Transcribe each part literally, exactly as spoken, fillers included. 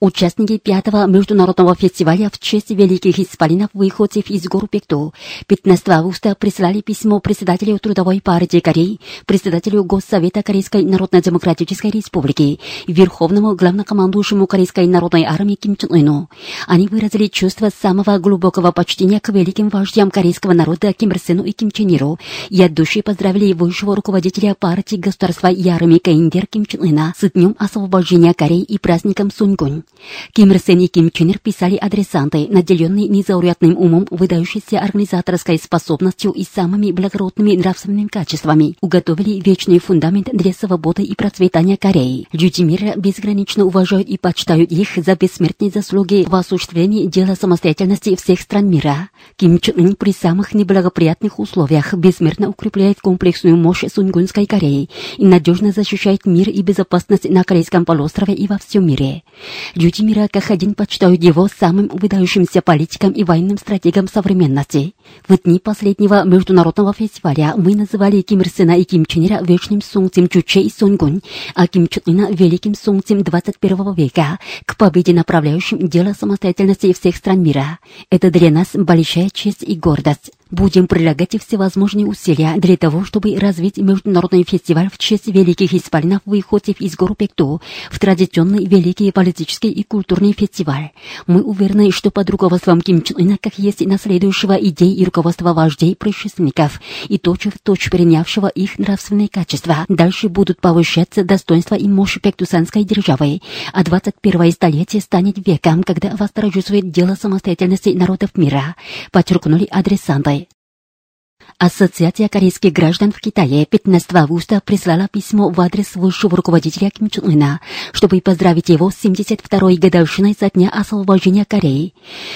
Участники пятого международного фестиваля в честь великих исполинов-выходцев из гор Пэкту пятнадцатого августа прислали письмо председателю Трудовой партии Кореи, председателю Госсовета Корейской Народно-Демократической Республики, верховному главнокомандующему Корейской Народной Армии Ким Чен Ыну. Они выразили чувство самого глубокого почтения к великим вождям корейского народа Ким Ир Сену и Ким Чен Иру и от души поздравили высшего руководителя партии государства и армии КНДР Ким Чен Ына с Днем освобождения Кореи и праздником Сонгун. Ким Ир Сен и Ким Чен Ир писали адресанты, наделенные незаурядным умом, выдающейся организаторской способностью и самыми благородными нравственными качествами, уготовили вечный фундамент для свободы и процветания Кореи. Люди мира безгранично уважают и почитают их за бессмертные заслуги в осуществлении дела самостоятельности всех стран мира. Ким Чен Ын при самых неблагоприятных условиях безмерно укрепляет комплексную мощь Сунгунской Кореи и надежно защищает мир и безопасность на Корейском полуострове и во всем мире. Люди мира как один почитают его самым выдающимся политиком и военным стратегом современности. В дни последнего международного фестиваля мы называли Ким Ир Сена и Ким Чен Ира вечным солнцем Чуче и Сонгун, а Ким Чен Ына великим солнцем двадцать первого века, к победе направляющим дело самостоятельности всех стран мира. Это для нас большая честь и гордость. Будем прилагать всевозможные усилия для того, чтобы развить международный фестиваль в честь великих исполинов-выходцев из гор Пэкту в традиционный великий политический и культурный фестиваль. Мы уверены, что под руководством Ким Чен Ына, как есть наследующего идей и руководства вождей-предшественников и точь в точь принявшего их нравственные качества, дальше будут повышаться достоинства и мощь пэктусанской державы, а двадцать первое столетие станет веком, когда восторжествует дело самостоятельности народов мира, подчеркнули адресанты. Ассоциация корейских граждан в Китае пятнадцатого августа прислала письмо в адрес высшего руководителя Ким Чен Ына, чтобы поздравить его с семьдесят второй годовщиной со дня освобождения Кореи.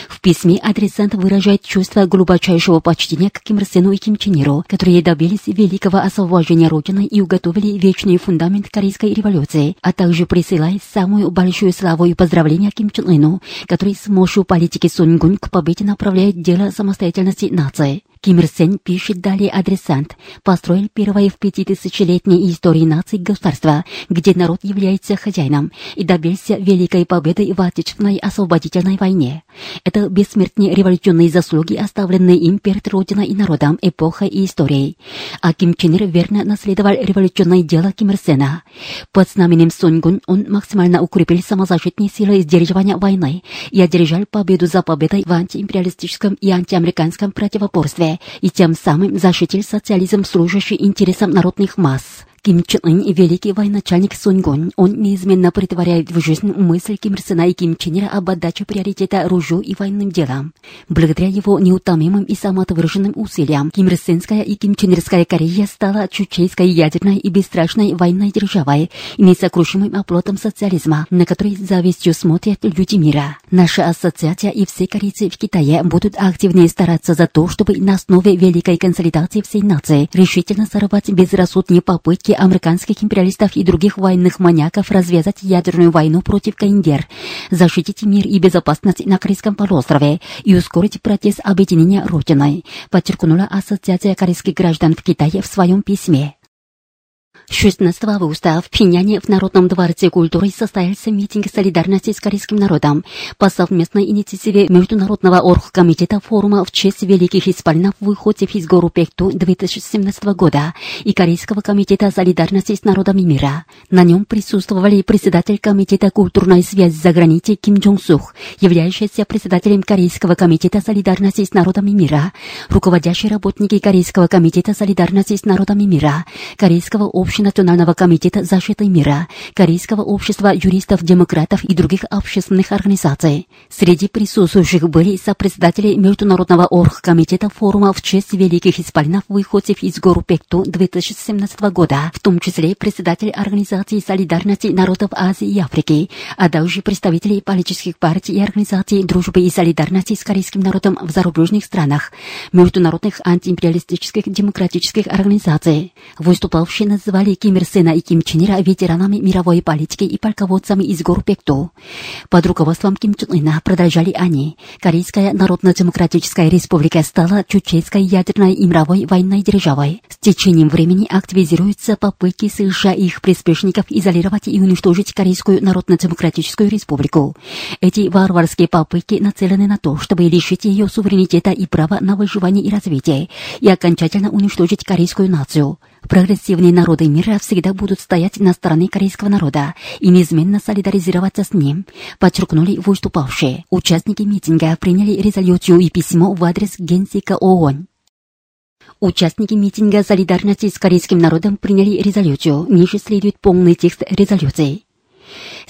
В письме адресант выражает чувство глубочайшего почтения к Ким Ир Сену и Ким Чен Иру, которые добились великого освобождения Родины и уготовили вечный фундамент корейской революции, а также присылает самую большую славу и поздравления Ким Чен Ыну, который с мощью политики Сонгун к победе направляет дело самостоятельности нации. Ким Ир Сен, пишет далее адресант, построил первое в пятитысячелетней истории нации государства, где народ является хозяином, и добился великой победы в Отечественной освободительной войне. Это бессмертные революционные заслуги, оставленные им перед Родиной и народом, эпохой и историей. А Ким Чен Ир верно наследовал революционное дело Ким Ир Сена. Под знаменем Сонгун он максимально укрепил самозащитные силы сдерживания войны и одержал победу за победой в антиимпериалистическом и антиамериканском противоборстве, и тем самым защитил социализм, служащий интересам народных масс. Ким Чен Ын, великий военачальник Сонгун, он неизменно притворяет в жизнь мысль Ким Ир Сена и Ким Чен Ира об отдаче приоритета ружью и военным делам. Благодаря его неутомимым и самоотверженным усилиям, Ким Ир Сенская и Ким Чен Ирская Корея стала чучейской ядерной и бесстрашной военной державой и несокрушимым оплотом социализма, на который с завистью смотрят люди мира. Наша ассоциация и все корейцы в Китае будут активнее стараться за то, чтобы на основе великой консолидации всей нации решительно сорвать безрассудные попытки американских империалистов и других военных маньяков развязать ядерную войну против КНДР, защитить мир и безопасность на Корейском полуострове и ускорить процесс объединения Родины, подчеркнула Ассоциация корейских граждан в Китае в своем письме. шестнадцатого августа в Пхеньяне в Народном дворце культуры состоялся митинг солидарности с корейским народом по совместной инициативе Международного оргкомитета форума в честь великих исполинов-выходцев из гор Пэкту две тысячи семнадцатого года и Корейского комитета солидарности с народами мира. На нем присутствовали председатель комитета культурной связи за границей Ким Чонг Сук, являющийся председателем Корейского комитета солидарности с народами мира, руководящие работники Корейского комитета солидарности с народами мира, Корейского общества помощи Национального комитета защиты мира, Корейского общества юристов-демократов и других общественных организаций. Среди присутствующих были сопредседатели Международного оргкомитета форума в честь великих исполинов выходцев из гор Пэкту две тысячи семнадцатого года, в том числе председатель Организации солидарности народов Азии и Африки, а также представители политических партий и организаций дружбы и солидарности с корейским народом в зарубежных странах, международных антиимпериалистических демократических организаций. Выступавшие называли Ким Ир Сена и Ким Чен Ира ветеранами мировой политики и полководцами из гор Пэкту. Под руководством Ким Чен Ына, продолжали они, Корейская Народно-Демократическая Республика стала чучейской ядерной и мировой военной державой. С течением времени активизируются попытки США и их приспешников изолировать и уничтожить Корейскую Народно-Демократическую Республику. Эти варварские попытки нацелены на то, чтобы лишить ее суверенитета и права на выживание и развитие, и окончательно уничтожить корейскую нацию. Прогрессивные народы мира всегда будут стоять на стороне корейского народа и неизменно солидаризироваться с ним, подчеркнули выступавшие. Участники митинга приняли резолюцию и письмо в адрес Генсека ООН. Участники митинга солидарности с корейским народом приняли резолюцию. Ниже следует полный текст резолюции.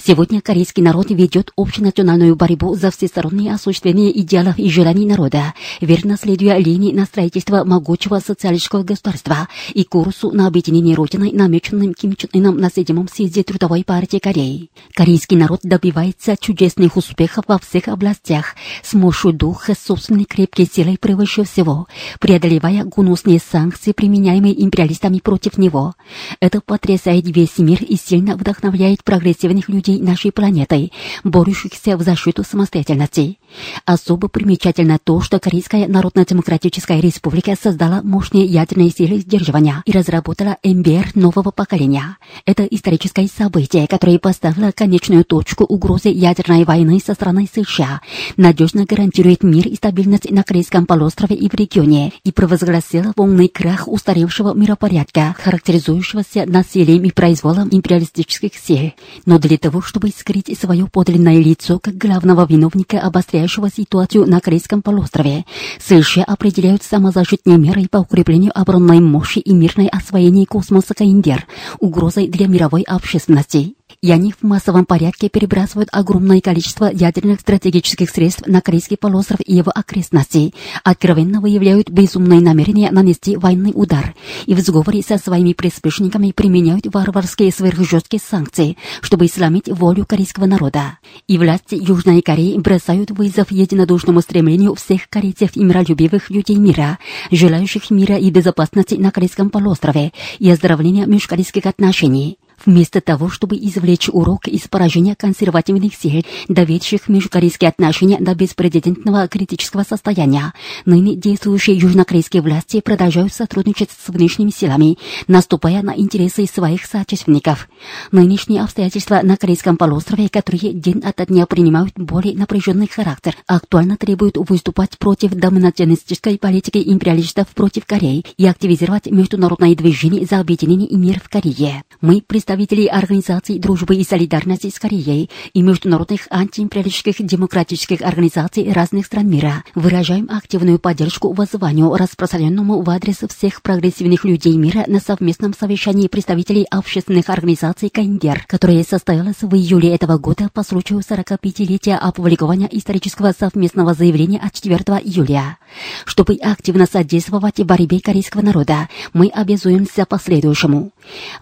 Сегодня корейский народ ведет общенациональную борьбу за всестороннее осуществление идеалов и желаний народа, верно следуя линии на строительство могучего социалистического государства и курсу на объединение Родины, намеченным Ким Чен Ыном на седьмом съезде Трудовой партии Кореи. Корейский народ добивается чудесных успехов во всех областях, с мощью духа собственной крепкой силой превыше всего, преодолевая гнусные санкции, применяемые империалистами против него. Это потрясает весь мир и сильно вдохновляет прогрессивный людей нашей планеты, борющихся в защиту самостоятельности. Особо примечательно то, что Корейская Народно-Демократическая Республика создала мощные ядерные силы сдерживания и разработала МБР нового поколения. Это историческое событие, которое поставило конечную точку угрозы ядерной войны со стороны США, надежно гарантирует мир и стабильность на Корейском полуострове и в регионе и провозгласило полный крах устаревшего миропорядка, характеризующегося насилием и произволом империалистических сил. Но для того, чтобы скрыть свое подлинное лицо как главного виновника, обостряющего ситуацию на Корейском полуострове, США определяют самозащитные меры по укреплению оборонной мощи и мирное освоение космоса КНДР угрозой для мировой общественности. И они в массовом порядке перебрасывают огромное количество ядерных стратегических средств на Корейский полуостров и его окрестности, откровенно выявляют безумные намерения нанести военный удар и в сговоре со своими приспешниками применяют варварские сверхжесткие санкции, чтобы сломить волю корейского народа. И власти Южной Кореи бросают вызов единодушному стремлению всех корейцев и миролюбивых людей мира, желающих мира и безопасности на Корейском полуострове и оздоровления межкорейских отношений. Вместо того, чтобы извлечь урок из поражения консервативных сил, доведших межкорейские отношения до беспрецедентного критического состояния, ныне действующие южнокорейские власти продолжают сотрудничать с внешними силами, наступая на интересы своих соотечественников. Нынешние обстоятельства на Корейском полуострове, которые день ото дня принимают более напряженный характер, актуально требуют выступать против доминационистической политики империалистов против Кореи и активизировать международное движение за объединение и мир в Корее. Мы представителей организаций дружбы и солидарности с Кореей и международных антиимпериалистических демократических организаций разных стран мира выражаем активную поддержку воззванию, распространенному в адрес всех прогрессивных людей мира на совместном совещании представителей общественных организаций КНДР, которое состоялось в июле этого года по случаю сорокапятилетия опубликования исторического совместного заявления от четвёртого июля. Чтобы активно содействовать борьбе корейского народа, мы обязуемся последующему.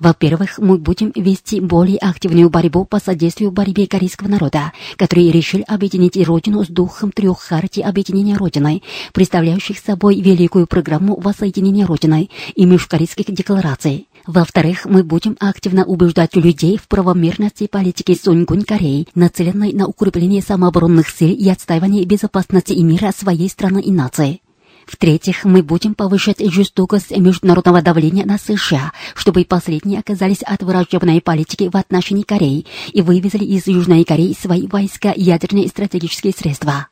Во-первых, мы будем вести более активную борьбу по содействию борьбе корейского народа, который решил объединить Родину с духом трех хартий объединения Родины, представляющих собой великую программу воссоединения Родины и межкорейских деклараций. Во-вторых, мы будем активно убеждать людей в правомерности политики Сонгун Кореи, нацеленной на укрепление самооборонных сил и отстаивание безопасности и мира своей страны и нации. В-третьих, мы будем повышать жестокость международного давления на США, чтобы последние оказались от враждебной политики в отношении Кореи и вывезли из Южной Кореи свои войска и ядерные стратегические средства.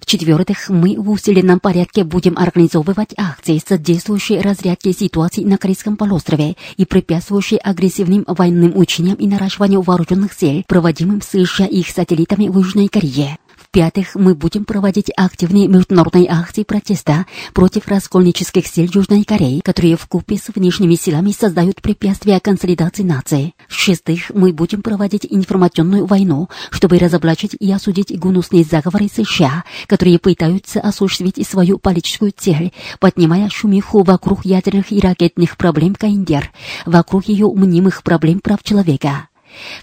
В-четвертых, мы в усиленном порядке будем организовывать акции, содействующие разрядке ситуации на Корейском полуострове и препятствующие агрессивным военным учениям и наращиванию вооруженных сил, проводимым США и их сателлитами в Южной Корее. В-пятых, мы будем проводить активные международные акции протеста против раскольнических сил Южной Кореи, которые вкупе с внешними силами создают препятствия консолидации нации. В-шестых, мы будем проводить информационную войну, чтобы разоблачить и осудить гнусные заговоры США, которые пытаются осуществить свою политическую цель, поднимая шумиху вокруг ядерных и ракетных проблем КНДР, вокруг ее мнимых проблем прав человека.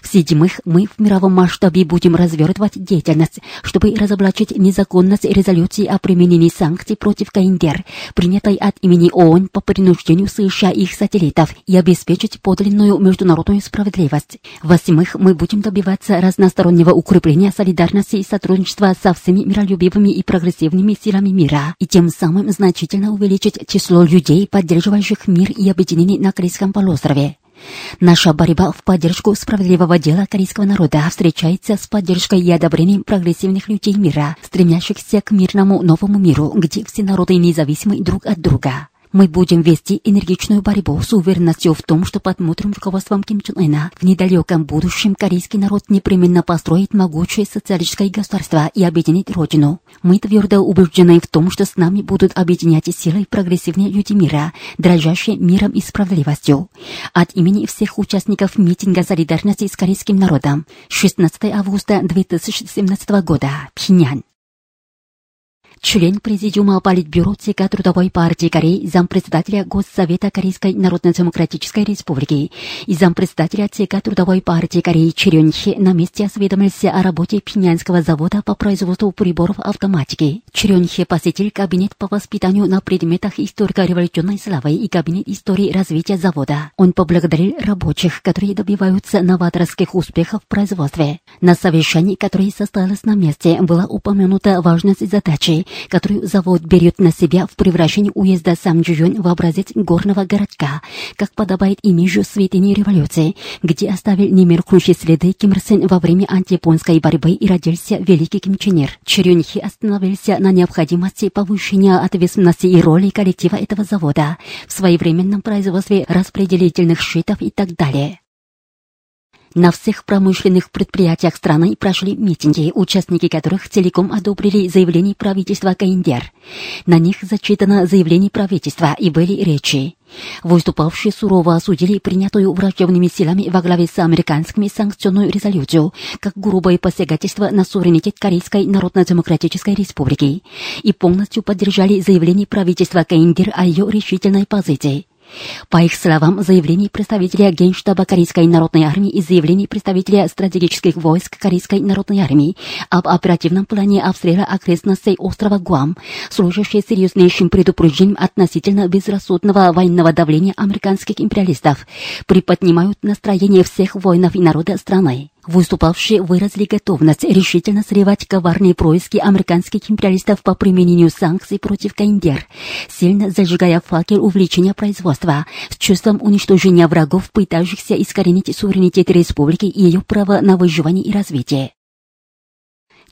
В-седьмых, мы в мировом масштабе будем развертывать деятельность, чтобы разоблачить незаконность резолюции о применении санкций против КНДР, принятой от имени ООН по принуждению США и их сателлитов, и обеспечить подлинную международную справедливость. В-восьмых, мы будем добиваться разностороннего укрепления солидарности и сотрудничества со всеми миролюбивыми и прогрессивными силами мира, и тем самым значительно увеличить число людей, поддерживающих мир и объединений на Корейском полуострове. Наша борьба в поддержку справедливого дела корейского народа встречается с поддержкой и одобрением прогрессивных людей мира, стремящихся к мирному новому миру, где все народы независимы друг от друга. Мы будем вести энергичную борьбу с уверенностью в том, что под мудрым руководством Ким Чен Ына в недалеком будущем корейский народ непременно построит могучее социалистическое государство и объединит родину. Мы твердо убеждены в том, что с нами будут объединять силы прогрессивные люди мира, дрожащие миром и справедливостью. От имени всех участников митинга солидарности с корейским народом. шестнадцатого августа две тысячи семнадцатого года. Пхеньян. Член Президиума Политбюро ЦК Трудовой партии Кореи, зампредседателя Госсовета Корейской Народно-Демократической Республики и зампредседателя ЦК Трудовой партии Кореи Чхе Рён Хэ на месте осведомился о работе Пхеньянского завода по производству приборов автоматики. Чхе Рён Хэ посетил кабинет по воспитанию на предметах историко-революционной славы и кабинет истории развития завода. Он поблагодарил рабочих, которые добиваются новаторских успехов в производстве. На совещании, которое состоялось на месте, была упомянута важность задачи, которую завод берет на себя в превращении уезда Самджиён в образец горного городка, как подобает имиджу святыни революции, где оставил немеркнущие следы Ким Ир Сен во время антияпонской борьбы и родился великий Ким Чен Ир. Чхе Рён Хэ остановился на необходимости повышения ответственности и роли коллектива этого завода в своевременном производстве распределительных щитов и так далее. На всех промышленных предприятиях страны прошли митинги, участники которых целиком одобрили заявление правительства КНДР. На них зачитано заявление правительства и были речи. Выступавшие сурово осудили принятую враждебными силами во главе с американскими санкционную резолюцию как грубое посягательство на суверенитет Корейской Народно-Демократической Республики и полностью поддержали заявление правительства КНДР о ее решительной позиции. По их словам, заявление представителя Генштаба Корейской Народной Армии и заявление представителя стратегических войск Корейской Народной Армии об оперативном плане обстрела окрестностей острова Гуам, служащее серьезнейшим предупреждением относительно безрассудного военного давления американских империалистов, приподнимают настроение всех воинов и народа страны. Выступавшие выразили готовность решительно срывать коварные происки американских империалистов по применению санкций против КНДР, сильно зажигая факел увеличения производства, с чувством уничтожения врагов, пытающихся искоренить суверенитет республики и ее право на выживание и развитие.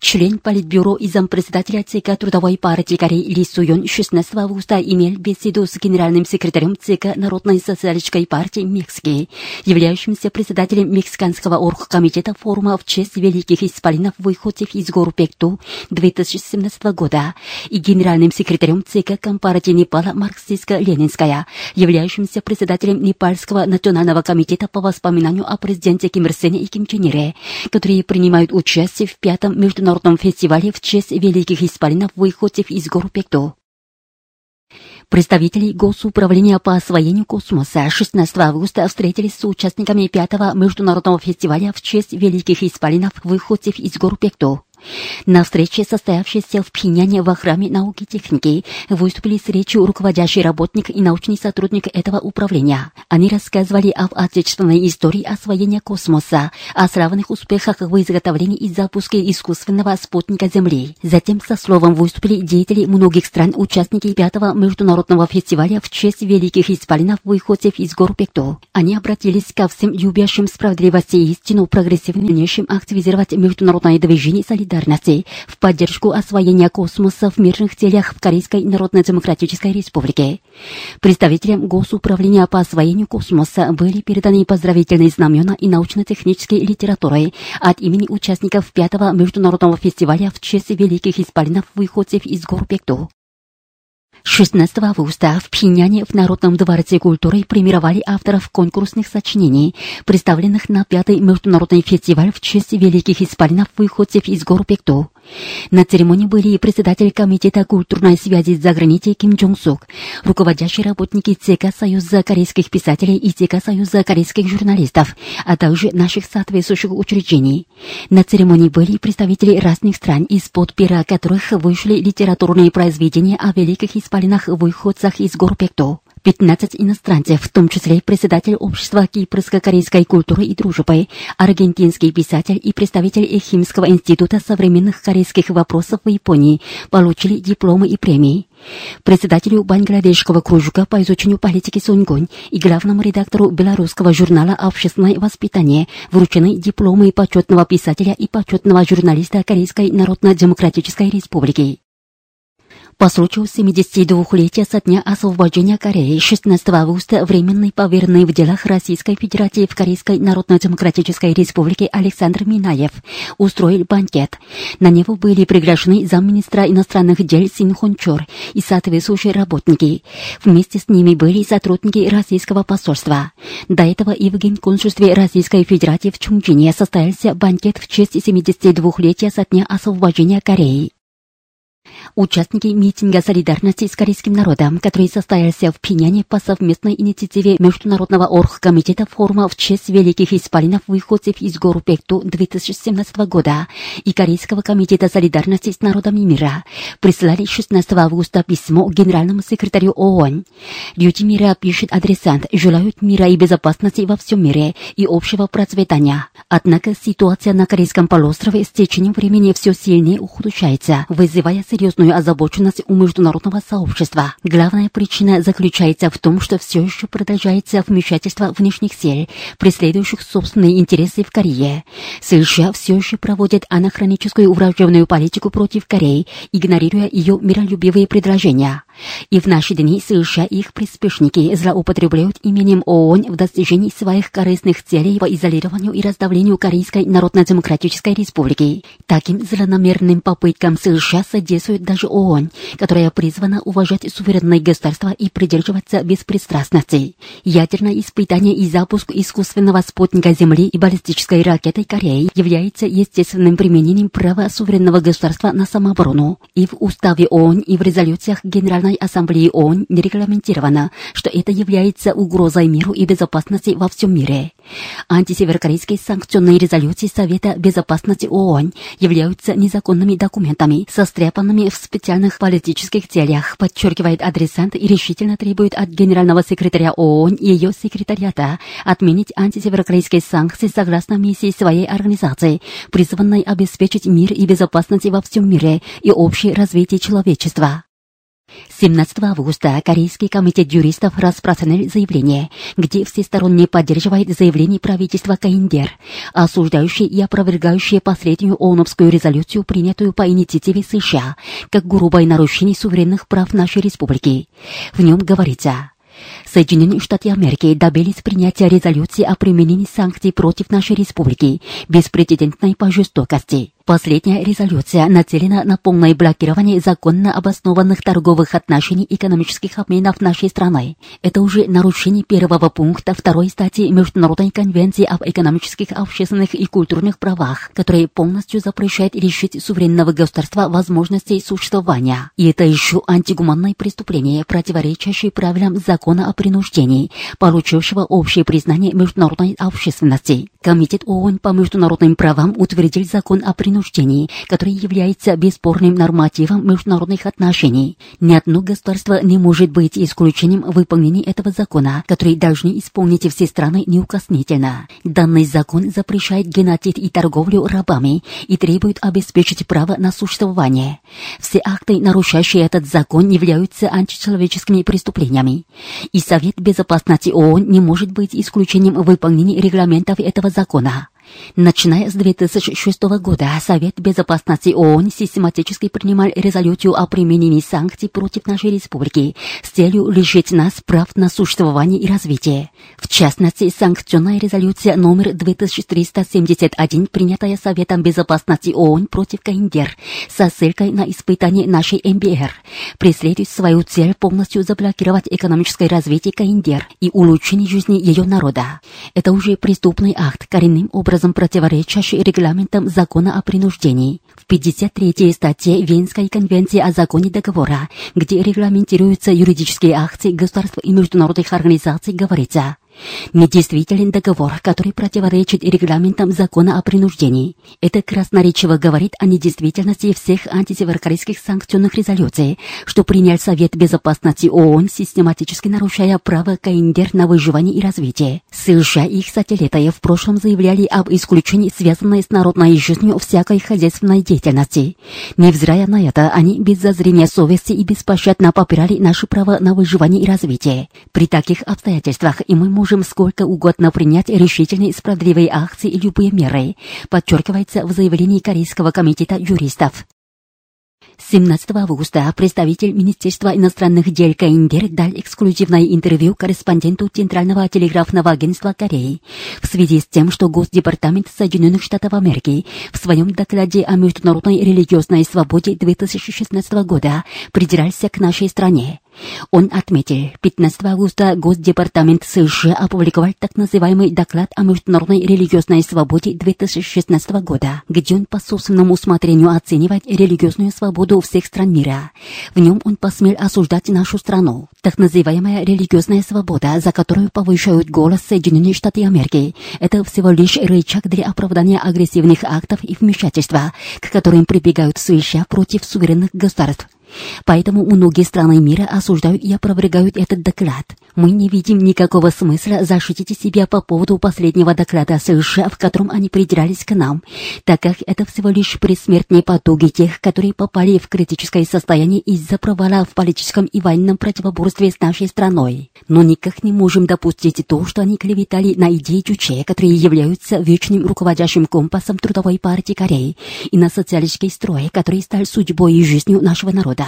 Член Политбюро и зампредседателя ЦК Трудовой партии Кореи Лису Юн шестнадцатого августа имел беседу с генеральным секретарем ЦК Народной социалистической партии Мексики, являющимся председателем Мексиканского оргкомитета форума в честь великих исполинов выходцев из гор Пэкту две тысячи семнадцатого года и генеральным секретарем ЦК Компартии Непала Марксистско-Ленинская, являющимся председателем Непальского национального комитета по воспоминанию о президенте Ким Ир Сене и Ким Чен Ире, которые принимают участие в пятом международном В Народном фестивале в честь великих исполинов выходцев из гор Пэкту. Представители Госуправления по освоению космоса шестнадцатого августа встретились с участниками пятого международного фестиваля в честь великих исполинов выходцев из гор Пэкту. На встрече, состоявшейся в Пхеньяне во храме науки и техники, выступили с речью руководящий работник и научный сотрудник этого управления. Они рассказывали об отечественной истории освоения космоса, о сравных успехах в изготовлении и запуске искусственного спутника Земли. Затем со словом выступили деятели многих стран, участники пятого международного фестиваля в честь великих исполинов выходцев из гор Пэкту. Они обратились ко всем любящим справедливости и истину, прогрессивнейшим активизировать международное движение солидарности солидарности в поддержку освоения космоса в мирных целях в Корейской Народно-Демократической Республике. Представителям Госуправления по освоению космоса были переданы поздравительные знамена и научно-технические литературы от имени участников пятого международного фестиваля в честь великих исполинов-выходцев из гор Пэкту. шестнадцатого августа в Пхеньяне в Народном дворце культуры премировали авторов конкурсных сочинений, представленных на пятый международный фестиваль в честь великих исполинов-выходцев из гор Пэкту. На церемонии были председатель Комитета культурной связи за границей Ким Чонг Сук, руководящие работники ЦК Союза корейских писателей и ЦК Союза корейских журналистов, а также наших соответствующих учреждений. На церемонии были представители разных стран, из-под пера которых вышли литературные произведения о великих исполинах выходцах из гор Пэкту. пятнадцать иностранцев, в том числе председатель общества кипрско-корейской культуры и дружбы, аргентинский писатель и представитель Эхимского института современных корейских вопросов в Японии, получили дипломы и премии. Председателю Бангладешского кружка по изучению политики Сонгун и главному редактору белорусского журнала «Общественное воспитание» вручены дипломы почетного писателя и почетного журналиста Корейской Народно-Демократической Республики. По случаю семидесятидвухлетия со дня освобождения Кореи шестнадцатого августа временный поверенный в делах Российской Федерации в Корейской Народно-Демократической Республике Александр Минаев устроил банкет. На него были приглашены замминистра иностранных дел Син Хон Чур и соответствующие работники. Вместе с ними были сотрудники российского посольства. До этого и в Генконсульстве Российской Федерации в Чунчине состоялся банкет в честь семидесятидвухлетия со дня освобождения Кореи. Участники митинга солидарности с корейским народом, который состоялся в Пхеньяне по совместной инициативе Международного оргкомитета форума в честь великих исполинов-выходцев из гор Пэкту две тысячи семнадцатого года и Корейского комитета солидарности с народами мира, прислали шестнадцатого августа письмо генеральному секретарю ООН. Люди мира, пишет адресант, желают мира и безопасности во всем мире и общего процветания. Однако ситуация на Корейском полуострове с течением времени все сильнее ухудшается, вызывая серьезную озабоченность у международного сообщества. Главная причина заключается в том, что все еще продолжается вмешательство внешних сил, преследующих собственные интересы в Корее. США все еще проводят анахроническую враждебную политику против Кореи, игнорируя ее миролюбивые предложения. И в наши дни США и их приспешники злоупотребляют именем ООН в достижении своих корыстных целей по изолированию и раздавлению Корейской Народно-Демократической Республики. Таким злонамеренным попыткам США содействует даже ООН, которая призвана уважать суверенные государства и придерживаться беспристрастности. Ядерное испытание и запуск искусственного спутника Земли и баллистической ракеты Кореи является естественным применением права суверенного государства на самооборону. И в Уставе ООН, и в резолюциях Генеральной Ассамблеи ООН не регламентировано, что это является угрозой миру и безопасности во всем мире. Антисеверокорейские санкционные резолюции Совета Безопасности ООН являются незаконными документами, состряпанными в специальных политических целях, подчеркивает адресант и решительно требует от Генерального секретаря ООН и ее секретариата отменить антисеверокорейские санкции согласно миссии своей организации, призванной обеспечить мир и безопасность во всем мире и общее развитие человечества. семнадцатого августа Корейский комитет юристов распространил заявление, где всесторонне поддерживает заявление правительства КНДР, осуждающее и опровергающее последнюю ООНовскую резолюцию, принятую по инициативе США, как грубое нарушение суверенных прав нашей республики. В нем говорится: Соединенные Штаты Америки добились принятия резолюции о применении санкций против нашей республики беспрецедентной по жестокости. Последняя резолюция нацелена на полное блокирование законно обоснованных торговых отношений и экономических обменов нашей страны. Это уже нарушение первого пункта второй статьи Международной конвенции об экономических, общественных и культурных правах, которая полностью запрещает лишить суверенного государства возможностей существования. И это еще антигуманное преступление, противоречащее правилам закона о принуждении, получившего общее признание международной общественности. Комитет ООН по международным правам утвердил закон о принуждении, который является бесспорным нормативом международных отношений. Ни одно государство не может быть исключением выполнения этого закона, который должны исполнить все страны неукоснительно. Данный закон запрещает геноцид и торговлю рабами и требует обеспечить право на существование. Все акты, нарушающие этот закон, являются античеловеческими преступлениями. И Совет Безопасности ООН не может быть исключением выполнения регламентов этого закона. Начиная с две тысячи шестого года Совет Безопасности ООН систематически принимал резолюцию о применении санкций против нашей республики с целью лишить нас прав на существование и развитие. В частности, санкционная резолюция номер две тысячи триста семьдесят один, принятая Советом Безопасности ООН против КНДР со ссылкой на испытание нашей МБР, преследует свою цель полностью заблокировать экономическое развитие КНДР и улучшение жизни ее народа. Это уже преступный акт, коренным образом противоречащий регламентам закона о принуждении. В пятьдесят третьей статье Венской конвенции о законе договора, где регламентируются юридические акции государств и международных организаций, говорится: недействителен договор, который противоречит регламентам закона о принуждении. Это красноречиво говорит о недействительности всех антисеверокорейских санкционных резолюций, что принял Совет Безопасности ООН, систематически нарушая право КНДР на выживание и развитие. США и их сателлиты в прошлом заявляли об исключении, связанной с народной жизнью, всякой хозяйственной деятельности. Невзирая на это, они без зазрения совести и беспощадно попирали наше право на выживание и развитие. При таких обстоятельствах и мы можем Можем сколько угодно принять решительные справедливые акции и любые меры, подчеркивается в заявлении Корейского комитета юристов. семнадцатого августа представитель Министерства иностранных дел КНДР дал эксклюзивное интервью корреспонденту Центрального телеграфного агентства Кореи в связи с тем, что Госдепартамент Соединенных Штатов Америки в своем докладе о международной религиозной свободе две тысячи шестнадцатого года придирался к нашей стране. Он отметил, пятнадцатого августа Госдепартамент США опубликовал так называемый доклад о международной религиозной свободе две тысячи шестнадцатого года, где он по собственному усмотрению оценивает религиозную свободу всех стран мира. В нем он посмел осуждать нашу страну. Так называемая религиозная свобода, за которую повышают голос Соединенные Штаты Америки, это всего лишь рычаг для оправдания агрессивных актов и вмешательства, к которым прибегают США против суверенных государств. Поэтому многие страны мира осуждают и опровергают этот доклад. Мы не видим никакого смысла защитить себя по поводу последнего доклада США, в котором они придирались к нам, так как это всего лишь предсмертные потуги тех, которые попали в критическое состояние из-за провала в политическом и военном противоборстве с нашей страной. Но никак не можем допустить то, что они клеветали на идеи Чуче, которые являются вечным руководящим компасом Трудовой партии Кореи, и на социалистический строй, который стал судьбой и жизнью нашего народа,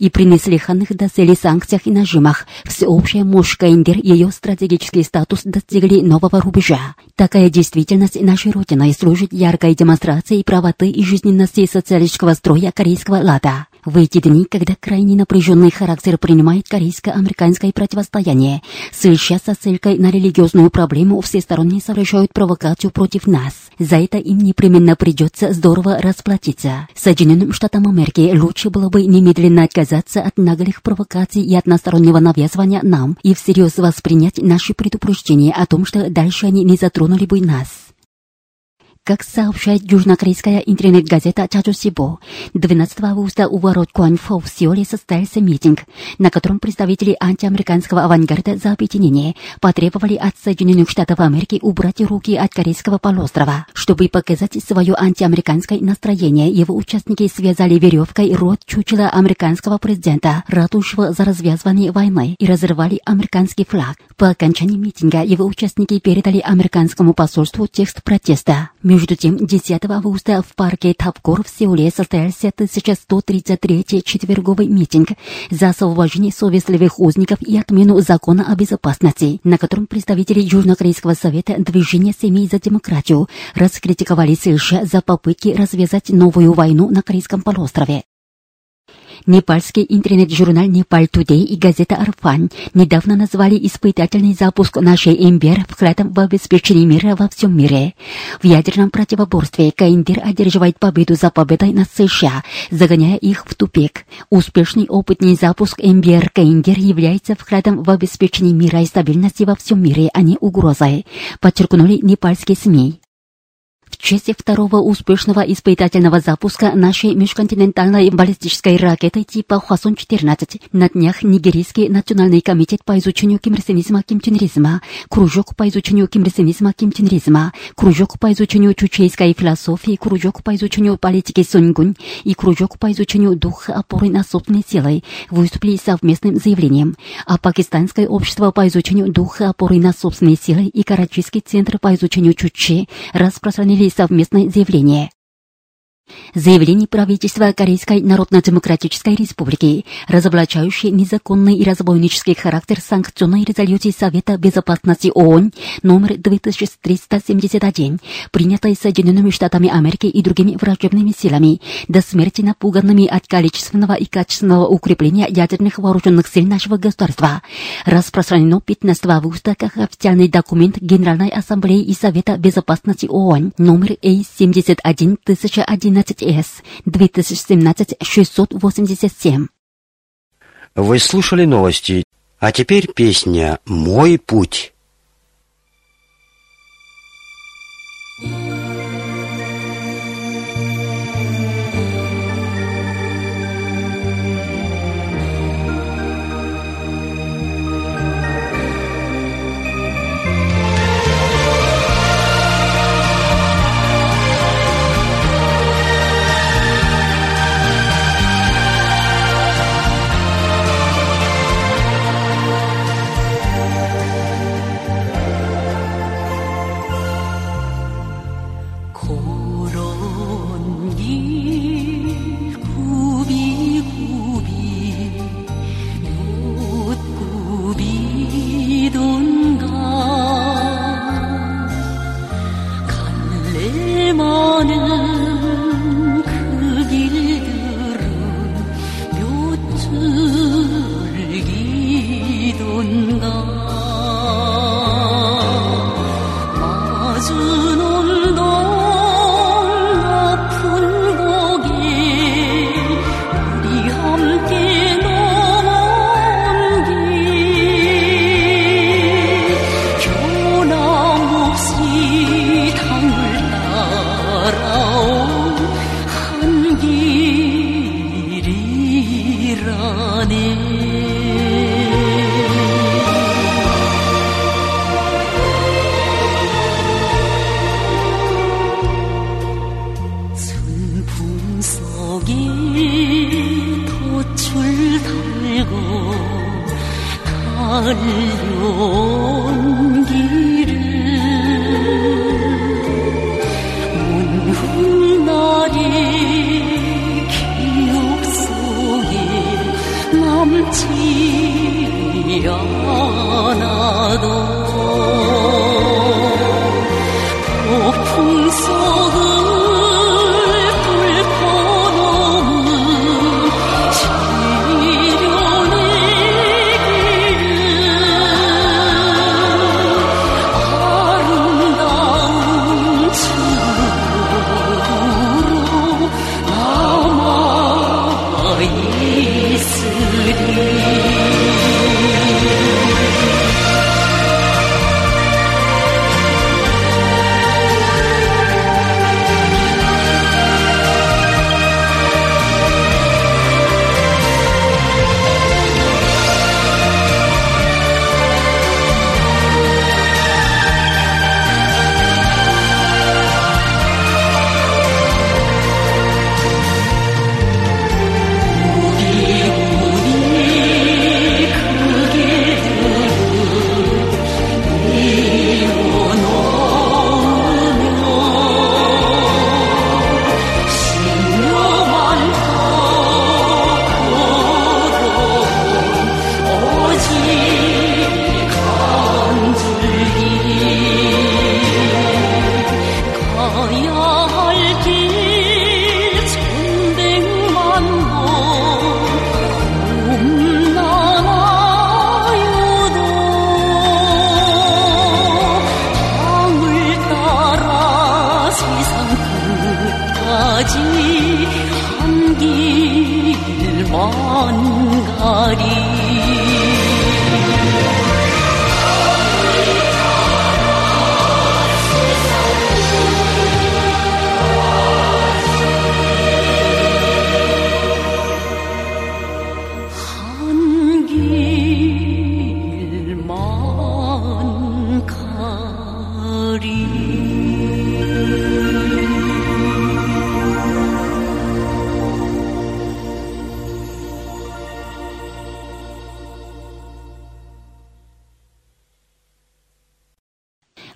и при неслыханных доселе санкциях и нажимах всеобщая мощь КНДР и ее стратегический статус достигли нового рубежа. Такая действительность нашей Родины служит яркой демонстрацией правоты и жизненности социалистического строя корейского лада. В эти дни, когда крайне напряженный характер принимает корейско-американское противостояние, США со ссылкой на религиозную проблему всесторонне совершают провокацию против нас. За это им непременно придется здорово расплатиться. Соединенным Штатам Америки лучше было бы немедленно отказаться от наглых провокаций и одностороннего навязывания нам и всерьез воспринять наши предупреждения о том, что дальше они не затронули бы нас. Как сообщает южнокорейская интернет-газета Чаджу Сибо, двенадцатого августа у ворот Куанфо в Сеуле состоялся митинг, на котором представители антиамериканского авангарда за объединение потребовали от Соединенных Штатов Америки убрать руки от корейского полуострова. Чтобы показать свое антиамериканское настроение, его участники связали веревкой рот чучела американского президента, ратующего за развязывание войны, и разорвали американский флаг. По окончании митинга его участники передали американскому посольству текст протеста. Между тем, десятого августа в парке Тапкор в Сеуле состоялся тысяча сто тридцать третий четверговый митинг за освобождение совестливых узников и отмену закона о безопасности, на котором представители Южнокорейского совета движения семей за демократию раскритиковали США за попытки развязать новую войну на Корейском полуострове. Непальский интернет-журнал «Непал Тудей» и газета «Арфань» недавно назвали испытательный запуск нашей МБР вкладом в обеспечение мира во всем мире. В ядерном противоборстве КНДР одерживает победу за победой над США, загоняя их в тупик. Успешный опытный запуск МБР КНДР является вкладом в обеспечение мира и стабильности во всем мире, а не угрозой, подчеркнули непальские СМИ. В в честь второго успешного испытательного запуска нашей межконтинентальной баллистической ракеты типа Хвасон четырнадцать на днях Нигерийский национальный комитет по изучению кимрсенизма, кимченризма, кружок по изучению кимрсенизма, кимченризма, кружок по изучению чучейской философии, кружок по изучению политики Сонгун и кружок по изучению духа опоры на собственные силы выступили совместным заявлением, а Пакистанское общество по изучению духа опоры на собственные силы и Карачийский центр по изучению Чуче распространили совместное заявление. Заявление правительства Корейской Народно-Демократической Республики, разоблачающее незаконный и разбойнический характер санкционной резолюции Совета Безопасности ООН номер две тысячи триста семьдесят один, принятой Соединенными Штатами Америки и другими враждебными силами, до смерти напуганными от количественного и качественного укрепления ядерных вооруженных сил нашего государства, распространено пятнадцатого августа как официальный документ Генеральной Ассамблеи и Совета Безопасности ООН номер А семьдесят один тысяча одиннадцать С две тысячи семнадцать шестьсот восемьдесят семь. Вы слушали новости, а теперь песня «Мой путь».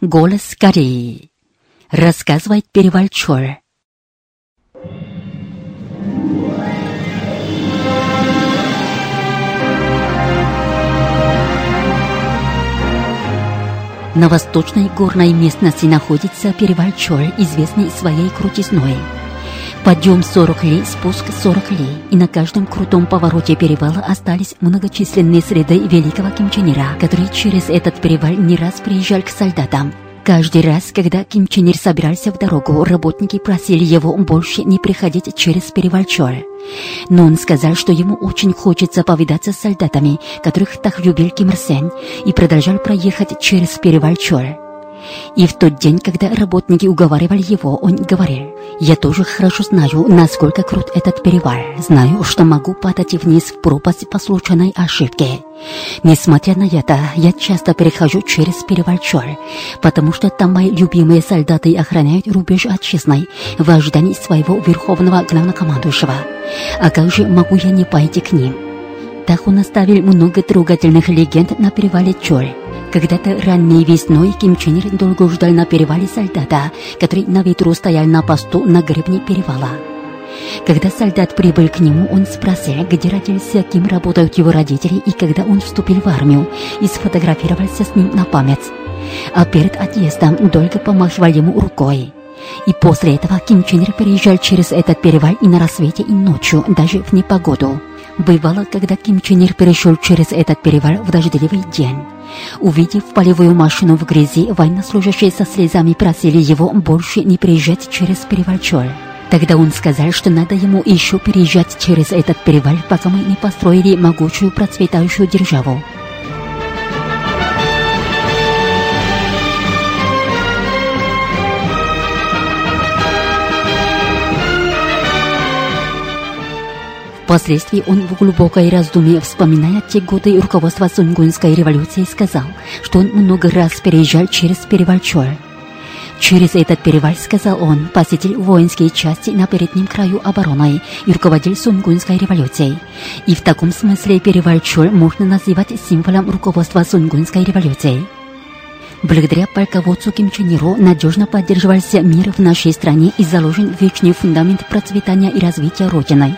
«Голос Кореи». Рассказывает переводчик. На восточной горной местности находится перевал Чхоль, известный своей крутизной. Подъем сорок ли, спуск сорок ли, и на каждом крутом повороте перевала остались многочисленные следы великого Ким Чен Ира, который через этот перевал не раз приезжал к солдатам. Каждый раз, когда Ким Чен Ир собирался в дорогу, работники просили его больше не приходить через перевал Чхоль. Но он сказал, что ему очень хочется повидаться с солдатами, которых так любил Ким Ир Сен, и продолжал проехать через перевал Чхоль. И в тот день, когда работники уговаривали его, он говорил: «Я тоже хорошо знаю, насколько крут этот перевал. Знаю, что могу падать вниз в пропасть по случайной ошибке. Несмотря на это, я часто перехожу через перевал Чхоль, потому что там мои любимые солдаты охраняют рубеж отчизны в ожидании своего верховного главнокомандующего. А как же могу я не пойти к ним?» Так он оставил много трогательных легенд на перевале Чхоль. Когда-то ранней весной Ким Чен Ир долго ждал на перевале солдата, который на ветру стоял на посту на гребне перевала. Когда солдат прибыл к нему, он спросил, где родился, кем работают его родители и когда он вступил в армию, и сфотографировался с ним на память. А перед отъездом долго помахивал ему рукой. И после этого Ким Чен Ир переезжал через этот перевал и на рассвете, и ночью, даже в непогоду. Бывало, когда Ким Чен Ир перешел через этот перевал в дождливый день. Увидев полевую машину в грязи, военнослужащие со слезами просили его больше не переезжать через перевал Чхоль. Тогда он сказал, что надо ему еще переезжать через этот перевал, пока мы не построили могучую процветающую державу. Впоследствии он в глубокой раздумье, вспоминая те годы руководства Сонгунской революции, сказал, что он много раз переезжал через перевал Чхоль. Через этот перевал, сказал он, посетил воинские части на переднем краю обороны и руководил Сонгунской революцией. И в таком смысле перевал Чхоль можно называть символом руководства Сонгунской революции. Благодаря полководцу Ким Чен Иру надежно поддерживался мир в нашей стране и заложен вечный фундамент процветания и развития Родины.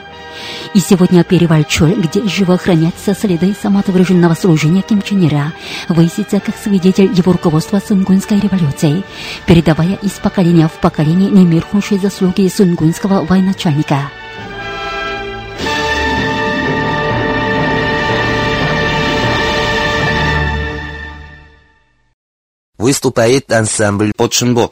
И сегодня перевал Чхоль, где живо хранятся следы самоотверженного служения Ким Чен Ира, выяснится как свидетель его руководства Сонгунской революцией, передавая из поколения в поколение немеркнущие заслуги сонгунского военачальника. Выступает ансамбль «Подшинбо».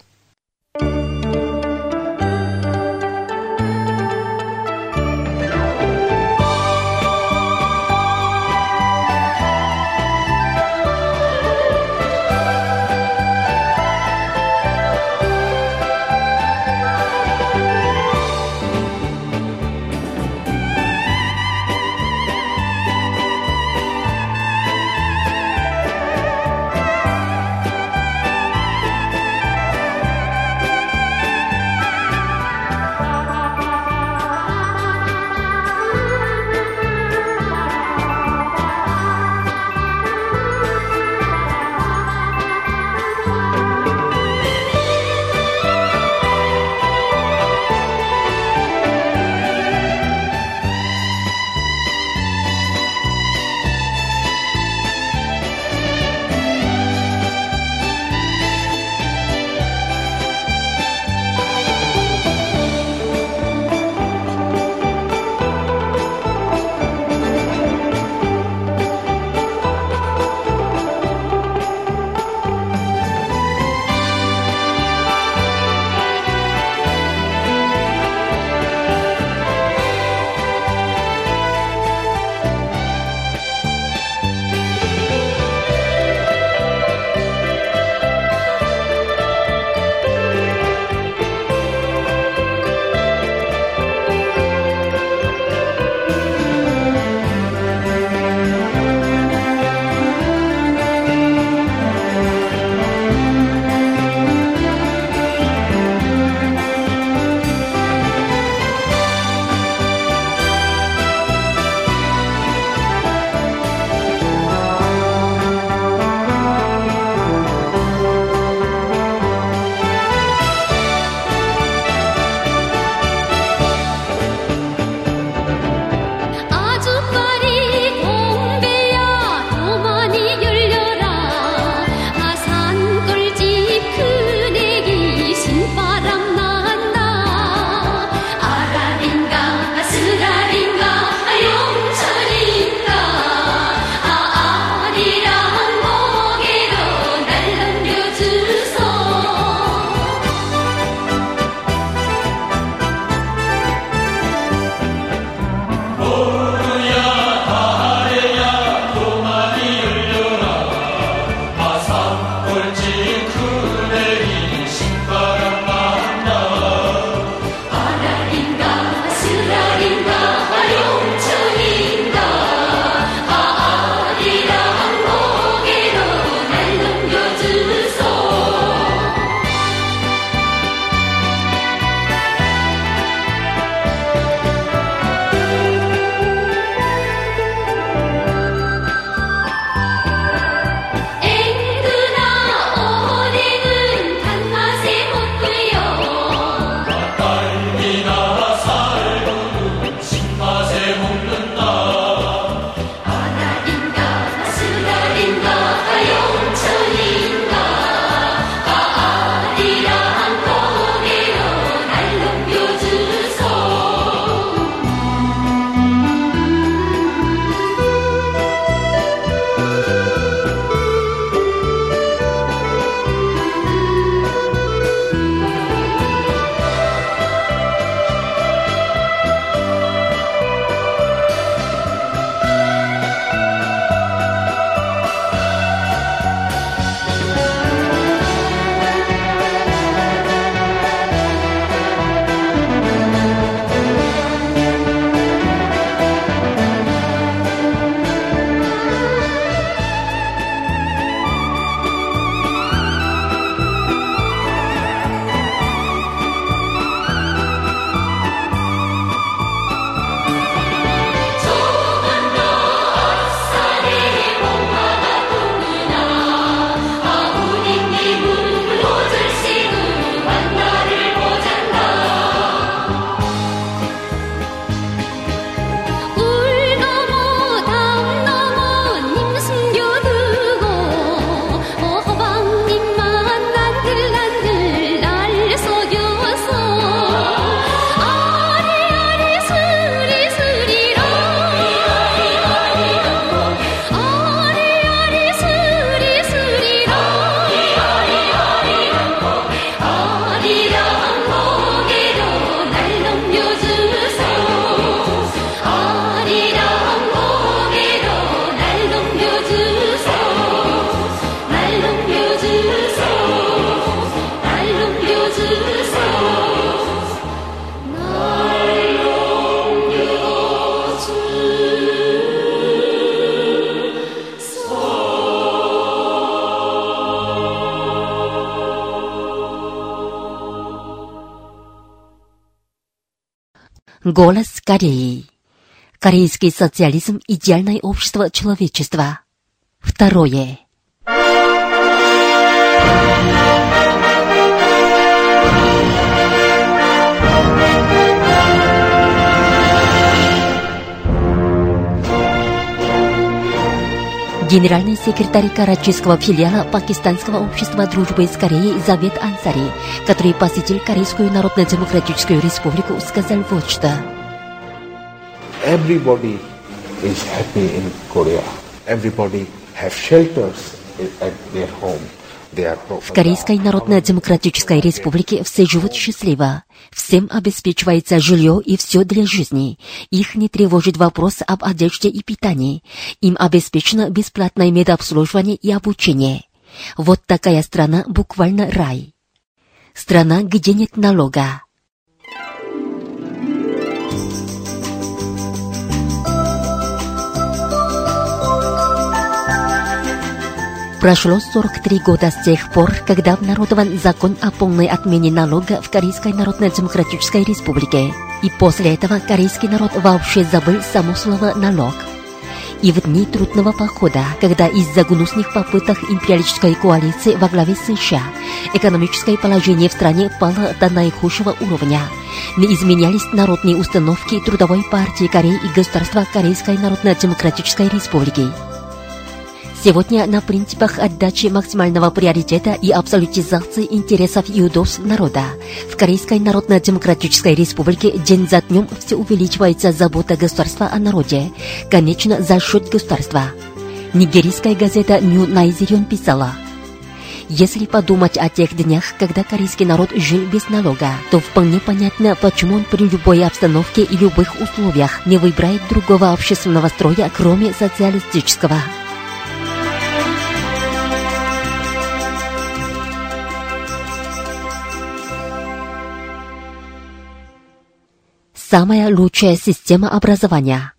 Голос Кореи. Корейский социализм – идеальное общество человечества. Второе. Генеральный секретарь карачийского филиала Пакистанского общества дружбы с Кореей Завет Ансари, который посетил Корейскую Народно-Демократическую Республику, сказал вот что. Everybody is happy in Korea. Everybody have shelters at their home. В Корейской Народно-Демократической Республике все живут счастливо, всем обеспечивается жилье и все для жизни, их не тревожит вопрос об одежде и питании, им обеспечено бесплатное медобслуживание и обучение. Вот такая страна буквально рай. Страна, где нет налога. Прошло сорок три года с тех пор, когда обнародован закон о полной отмене налога в Корейской Народно-Демократической Республике. И после этого корейский народ вообще забыл само слово «налог». И в дни трудного похода, когда из-за гнусных попыток империалистической коалиции во главе США экономическое положение в стране пало до наихудшего уровня, не изменялись народные установки Трудовой партии Кореи и государства Корейской Народно-Демократической Республики. Сегодня на принципах отдачи максимального приоритета и абсолютизации интересов и удобств народа в Корейской Народно-Демократической Республике день за днем все увеличивается забота государства о народе, конечно, за счет государства. Нигерийская газета New Nigerian писала: «Если подумать о тех днях, когда корейский народ жил без налога, то вполне понятно, почему он при любой обстановке и любых условиях не выбирает другого общественного строя, кроме социалистического». самая лучшая система образования.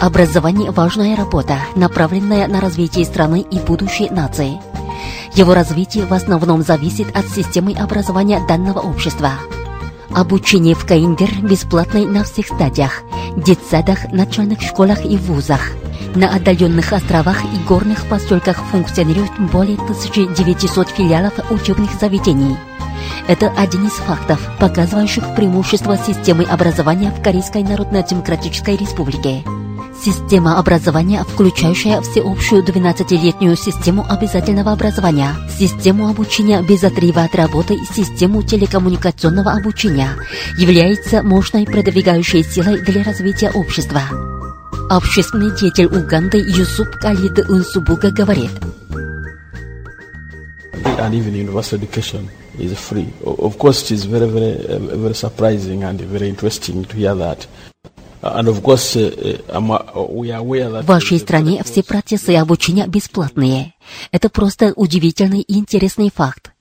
Образование – важная работа, направленная на развитие страны и будущей нации. Его развитие в основном зависит от системы образования данного общества. Обучение в КНДР бесплатное на всех стадиях – детсадах, начальных школах и вузах. На отдаленных островах и горных поселках функционирует более тысячи девятисот филиалов учебных заведений. Это один из фактов, показывающих преимущество системы образования в Корейской Народно-Демократической Республике. Система образования, включающая всеобщую двенадцатилетнюю систему обязательного образования, систему обучения без отрыва от работы и систему телекоммуникационного обучения, является мощной продвигающей силой для развития общества. Общественный деятель Уганды Юсуп Калид Унсубуга говорит: is free. Of course, it is very, very, very surprising and very interesting to hear that. And of course, we are aware that. В вашей стране все процессы обучения бесплатные. Это просто удивительный и интересный факт.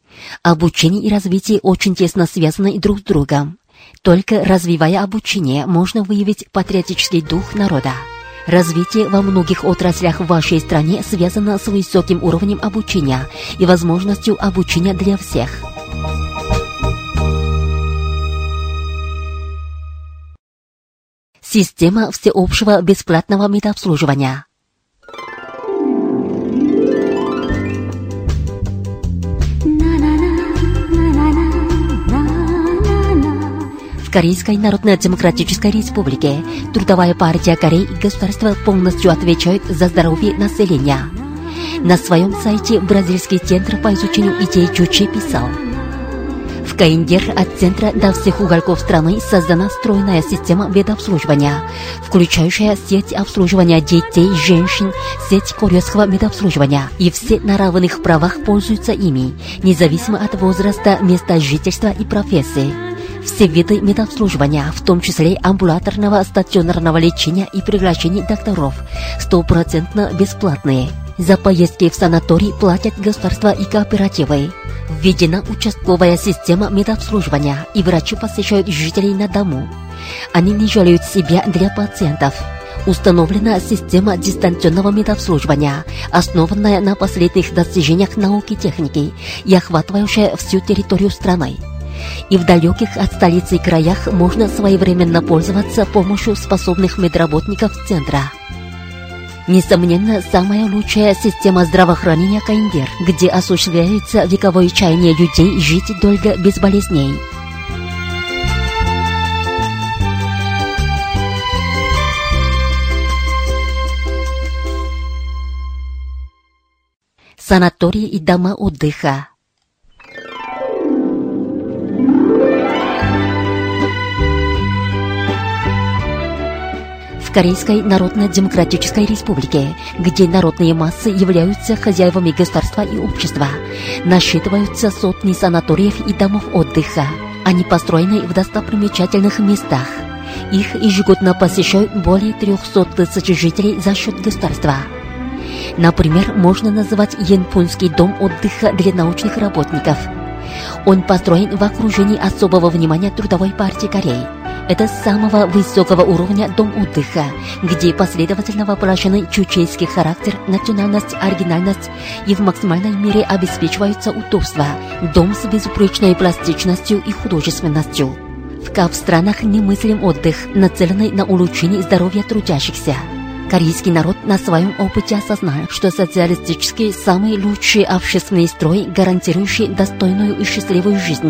Обучение и развитие очень тесно связаны друг с другом. Только развивая обучение, можно выявить патриотический дух народа. Развитие во многих отраслях в вашей стране связано с высоким уровнем обучения и возможностью обучения для всех. Система всеобщего бесплатного медобслуживания. В Корейской Народно-Демократической Республике Трудовая партия Кореи и государство полностью отвечают за здоровье населения. На своем сайте Бразильский центр по изучению идей Чуче писал: в КНДР от центра до всех уголков страны создана стройная система медобслуживания, включающая сеть обслуживания детей и женщин, сеть корейского медобслуживания, и все на равных правах пользуются ими, независимо от возраста, места жительства и профессии. Все виды медобслуживания, в том числе амбулаторного стационарного лечения и привлечения докторов, стопроцентно бесплатные. За поездки в санаторий платят государства и кооперативы. Введена участковая система медобслуживания, и врачи посещают жителей на дому. Они не жалеют себя для пациентов. Установлена система дистанционного медобслуживания, основанная на последних достижениях науки и техники и охватывающая всю территорию страны. И в далеких от столицы краях можно своевременно пользоваться помощью способных медработников центра. Несомненно, самая лучшая система здравоохранения КНДР, где осуществляется вековое чаяние людей жить долго без болезней. Санатории и дома отдыха. Корейской Народно-Демократической Республике, где народные массы являются хозяевами государства и общества, насчитываются сотни санаториев и домов отдыха. Они построены в достопримечательных местах. Их ежегодно посещают более трёхсот тысяч жителей за счет государства. Например, можно назвать Енпунский дом отдыха для научных работников. Он построен в окружении особого внимания Трудовой партии Кореи. Это самого высокого уровня дом отдыха, где последовательно воплощены чучейский характер, национальность, оригинальность и в максимальной мере обеспечиваются удобства, дом с безупречной пластичностью и художественностью. В КАП-странах немыслим отдых, нацеленный на улучшение здоровья трудящихся. Корейский народ на своем опыте осознал, что социалистические самые лучшие общественные строи, гарантирующие достойную и счастливую жизнь.